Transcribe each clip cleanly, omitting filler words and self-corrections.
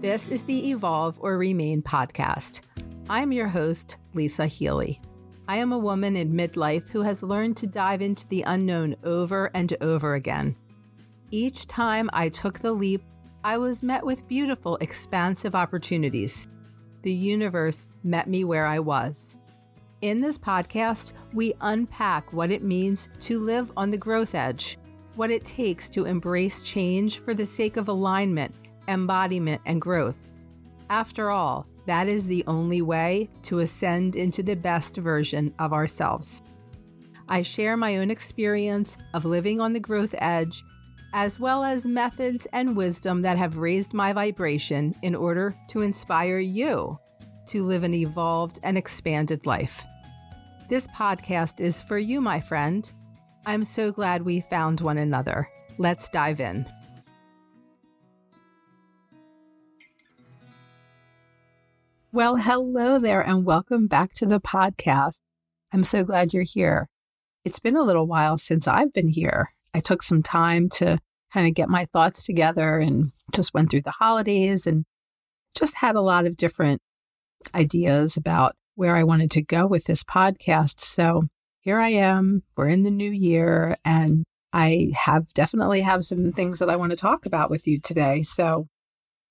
This is the Evolve or Remain podcast. I'm your host, Lisa Healy. I am a woman in midlife who has learned to dive into the unknown over and over again. Each time I took the leap, I was met with beautiful, expansive opportunities. The universe met me where I was. In this podcast, we unpack what it means to live on the growth edge, what it takes to embrace change for the sake of alignment, embodiment, and growth. After all, that is the only way to ascend into the best version of ourselves. I share my own experience of living on the growth edge, as well as methods and wisdom that have raised my vibration in order to inspire you to live an evolved and expanded life. This podcast is for you, my friend. I'm so glad we found one another. Let's dive in. Well, hello there and welcome back to the podcast. I'm so glad you're here. It's been a little while since I've been here. I took some time to kind of get my thoughts together and just went through the holidays and just had a lot of different ideas about where I wanted to go with this podcast. So here I am, we're in the new year, and I definitely have some things that I want to talk about with you today. So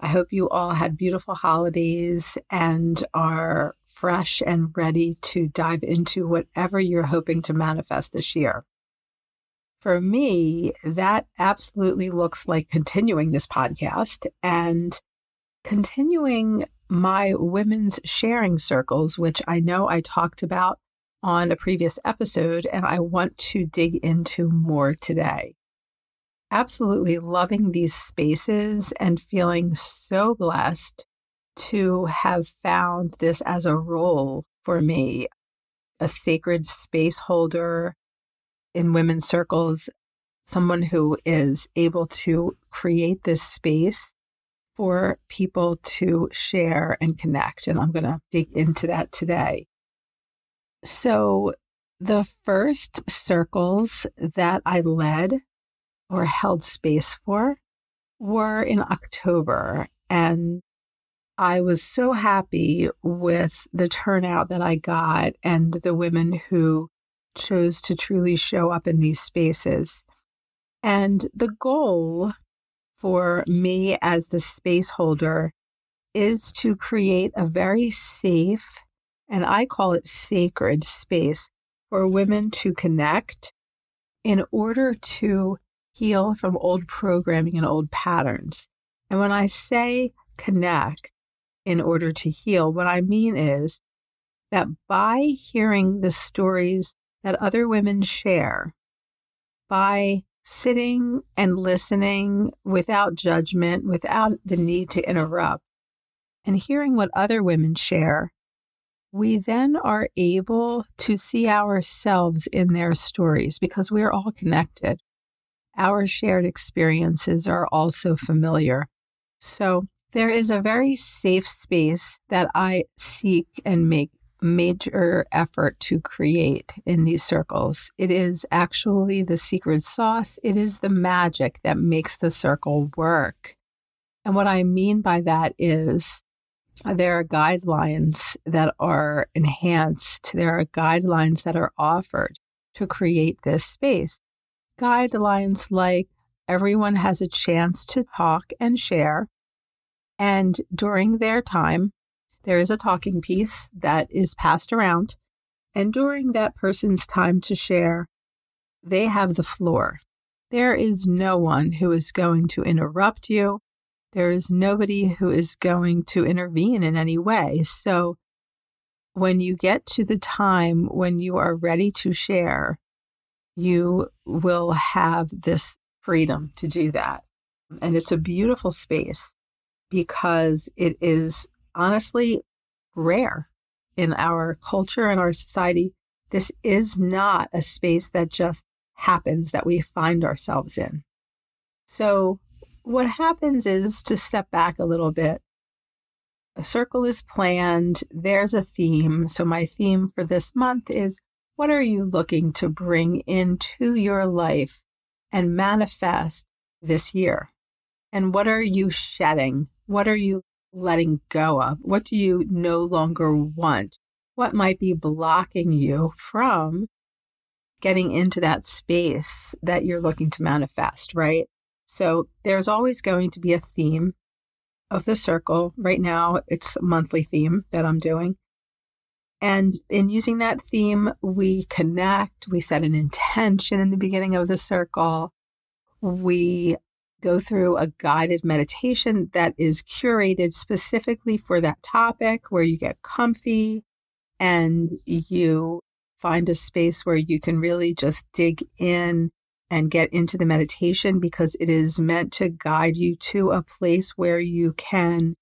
I hope you all had beautiful holidays and are fresh and ready to dive into whatever you're hoping to manifest this year. For me, that absolutely looks like continuing this podcast and continuing my women's sharing circles, which I know I talked about on a previous episode, and I want to dig into more today. Absolutely loving these spaces and feeling so blessed to have found this as a role for me, a sacred space holder in women's circles, someone who is able to create this space for people to share and connect. And I'm going to dig into that today. So the first circles that I led or held space for were in October. And I was so happy with the turnout that I got and the women who chose to truly show up in these spaces. And the goal for me as the space holder is to create a very safe, and I call it sacred space for women to connect in order to heal from old programming and old patterns. And when I say connect in order to heal, what I mean is that by hearing the stories that other women share, by sitting and listening without judgment, without the need to interrupt, and hearing what other women share, we then are able to see ourselves in their stories because we're all connected. Our shared experiences are also familiar. So there is a very safe space that I seek and make major effort to create in these circles. It is actually the secret sauce. It is the magic that makes the circle work. And what I mean by that is there are guidelines that are enhanced. There are guidelines that are offered to create this space. Guidelines like everyone has a chance to talk and share. And during their time, there is a talking piece that is passed around. And during that person's time to share, they have the floor. There is no one who is going to interrupt you. There is nobody who is going to intervene in any way. So when you get to the time when you are ready to share, you will have this freedom to do that. And it's a beautiful space because it is honestly rare in our culture and our society. This is not a space that just happens that we find ourselves in. So what happens is, to step back a little bit, a circle is planned. There's a theme. So my theme for this month is, what are you looking to bring into your life and manifest this year? And what are you shedding? What are you letting go of? What do you no longer want? What might be blocking you from getting into that space that you're looking to manifest, right? So there's always going to be a theme of the circle. Right now, it's a monthly theme that I'm doing. And in using that theme, we connect, we set an intention in the beginning of the circle. We go through a guided meditation that is curated specifically for that topic, where you get comfy and you find a space where you can really just dig in and get into the meditation, because it is meant to guide you to a place where you can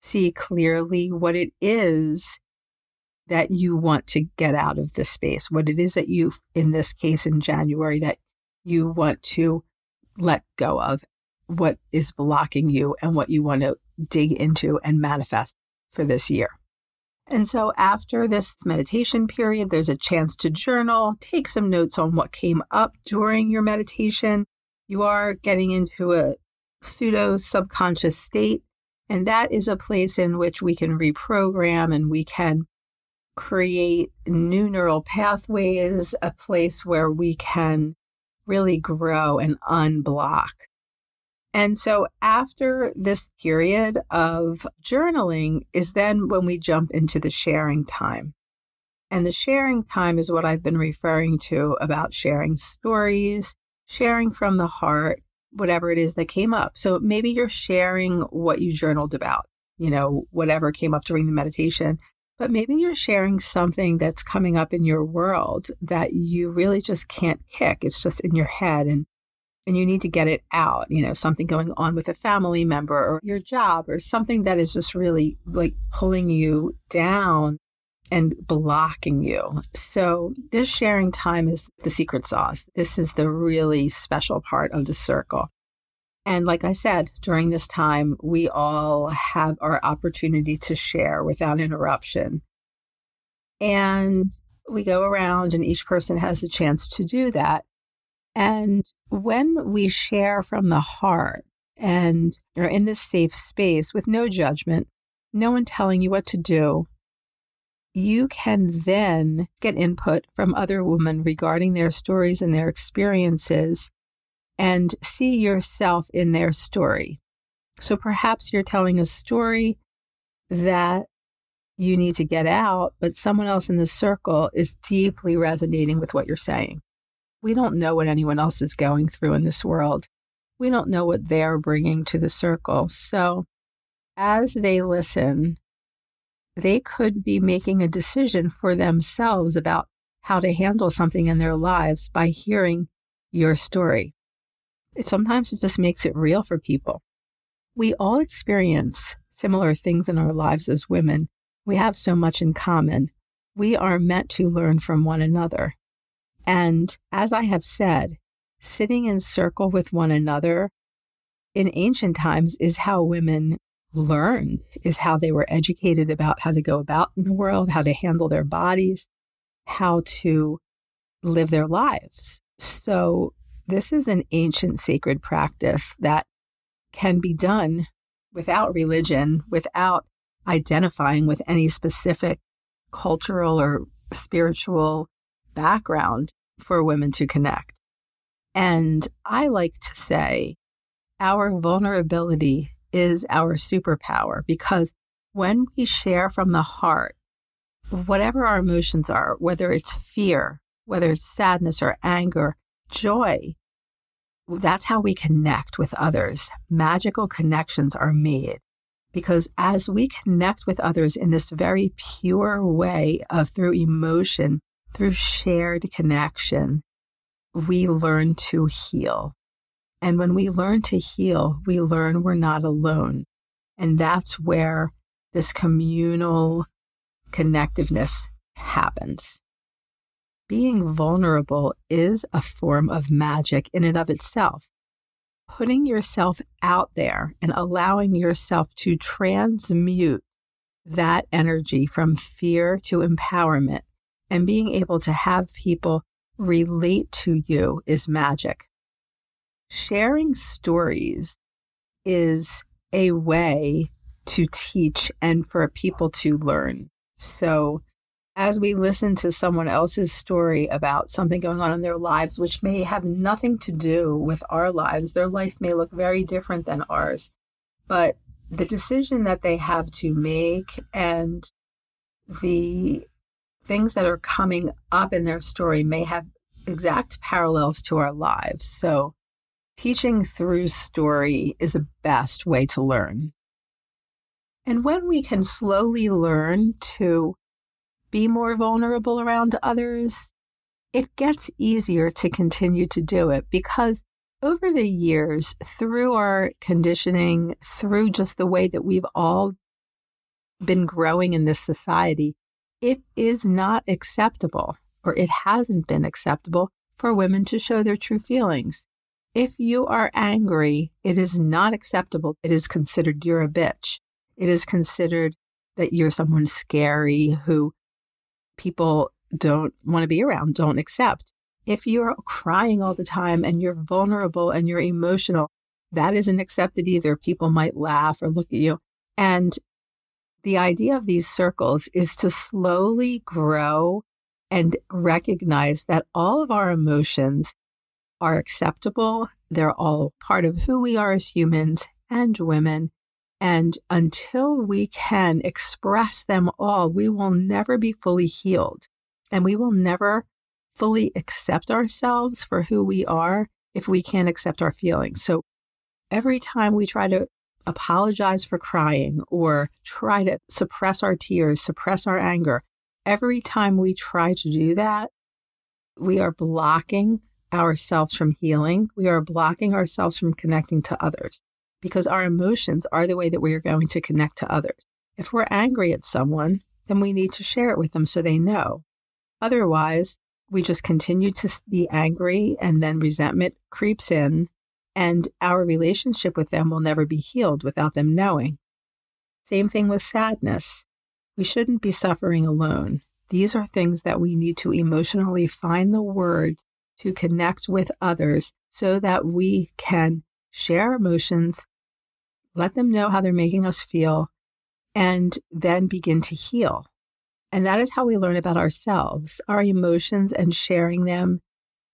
see clearly what it is that you want to get out of this space, what it is that you, in this case in January, that you want to let go of, what is blocking you, and what you want to dig into and manifest for this year. And so after this meditation period, there's a chance to journal, take some notes on what came up during your meditation. You are getting into a pseudo subconscious state, and that is a place in which we can reprogram and we can create new neural pathways, a place where we can really grow and unblock. And so after this period of journaling is then when we jump into the sharing time. And the sharing time is what I've been referring to about sharing stories, sharing from the heart, whatever it is that came up. So maybe you're sharing what you journaled about, you know, whatever came up during the meditation, but maybe you're sharing something that's coming up in your world that you really just can't kick. It's just in your head, and you need to get it out, you know, something going on with a family member or your job or something that is just really like pulling you down and blocking you. So this sharing time is the secret sauce. This is the really special part of the circle. And like I said, during this time, we all have our opportunity to share without interruption. And we go around and each person has the chance to do that. And when we share from the heart and are in this safe space with no judgment, no one telling you what to do, you can then get input from other women regarding their stories and their experiences and see yourself in their story. So perhaps you're telling a story that you need to get out, but someone else in the circle is deeply resonating with what you're saying. We don't know what anyone else is going through in this world. We don't know what they're bringing to the circle. So as they listen, they could be making a decision for themselves about how to handle something in their lives by hearing your story. Sometimes it just makes it real for people. We all experience similar things in our lives as women. We have so much in common. We are meant to learn from one another. And as I have said, sitting in circle with one another in ancient times is how women learned, is how they were educated about how to go about in the world, how to handle their bodies, how to live their lives. So this is an ancient sacred practice that can be done without religion, without identifying with any specific cultural or spiritual background for women to connect. And I like to say our vulnerability is our superpower, because when we share from the heart, whatever our emotions are, whether it's fear, whether it's sadness or anger, joy, that's how we connect with others. Magical connections are made, because as we connect with others in this very pure way of through emotion, through shared connection, we learn to heal. And when we learn to heal, we learn we're not alone. And that's where this communal connectiveness happens. Being vulnerable is a form of magic in and of itself. Putting yourself out there and allowing yourself to transmute that energy from fear to empowerment, and being able to have people relate to you is magic. Sharing stories is a way to teach and for people to learn. So as we listen to someone else's story about something going on in their lives, which may have nothing to do with our lives, their life may look very different than ours, but the decision that they have to make and the things that are coming up in their story may have exact parallels to our lives. So teaching through story is the best way to learn. And when we can slowly learn to be more vulnerable around others, it gets easier to continue to do it, because over the years, through our conditioning, through just the way that we've all been growing in this society, it is not acceptable, or it hasn't been acceptable, for women to show their true feelings. If you are angry, it is not acceptable. It is considered you're a bitch. It is considered that you're someone scary who people don't want to be around, don't accept. If you're crying all the time and you're vulnerable and you're emotional, that isn't accepted either. People might laugh or look at you. And the idea of these circles is to slowly grow and recognize that all of our emotions are acceptable. They're all part of who we are as humans and women. And until we can express them all, we will never be fully healed. And we will never fully accept ourselves for who we are if we can't accept our feelings. So every time we try to apologize for crying or try to suppress our tears, suppress our anger, every time we try to do that, we are blocking ourselves from healing. We are blocking ourselves from connecting to others, because our emotions are the way that we are going to connect to others. If we're angry at someone, then we need to share it with them so they know. Otherwise, we just continue to be angry, and then resentment creeps in, and our relationship with them will never be healed without them knowing. Same thing with sadness. We shouldn't be suffering alone. These are things that we need to emotionally find the words to connect with others so that we can share emotions, let them know how they're making us feel, and then begin to heal. And that is how we learn about ourselves. Our emotions and sharing them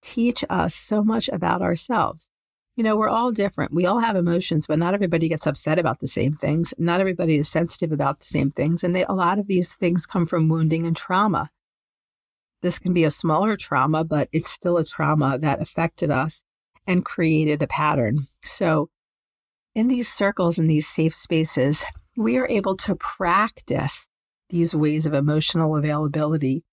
teach us so much about ourselves. You know, we're all different. We all have emotions, but not everybody gets upset about the same things. Not everybody is sensitive about the same things. And a lot of these things come from wounding and trauma. This can be a smaller trauma, but it's still a trauma that affected us and created a pattern. So in these circles, in these safe spaces, we are able to practice these ways of emotional availability,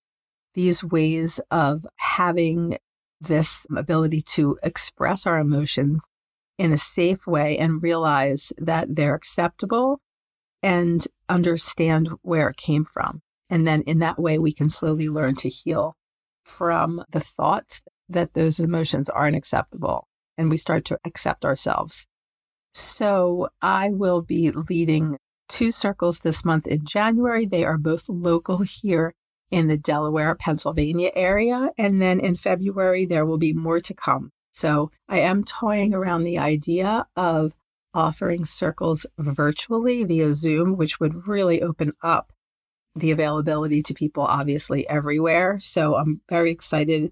these ways of having this ability to express our emotions in a safe way and realize that they're acceptable and understand where it came from. And then in that way, we can slowly learn to heal from the thoughts that those emotions aren't acceptable, and we start to accept ourselves. So I will be leading 2 circles this month in January. They are both local here in the Delaware, Pennsylvania area. And then in February, there will be more to come. So I am toying around the idea of offering circles virtually via Zoom, which would really open up the availability to people, obviously, everywhere. So I'm very excited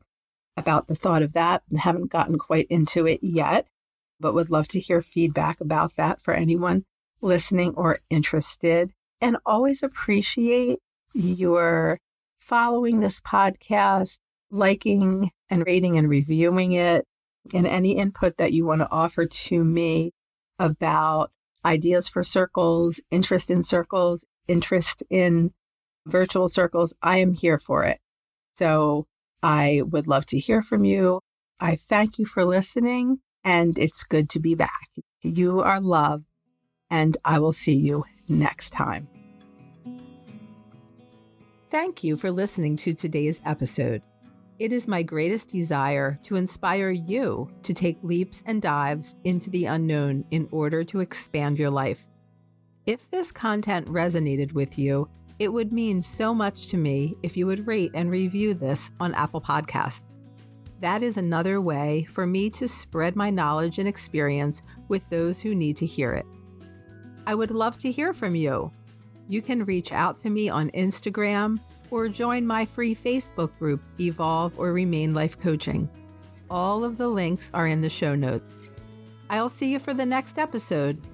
about the thought of that, and haven't gotten quite into it yet, but would love to hear feedback about that for anyone listening or interested. And always appreciate your following this podcast, liking and rating and reviewing it, and any input that you want to offer to me about ideas for circles, interest in virtual circles. I am here for it. So I would love to hear from you. I thank you for listening, and it's good to be back. You are loved, and I will see you next time. Thank you for listening to today's episode. It is my greatest desire to inspire you to take leaps and dives into the unknown in order to expand your life. If this content resonated with you, it would mean so much to me if you would rate and review this on Apple Podcasts. That is another way for me to spread my knowledge and experience with those who need to hear it. I would love to hear from you. You can reach out to me on Instagram or join my free Facebook group, Evolve or Remain Life Coaching. All of the links are in the show notes. I'll see you for the next episode.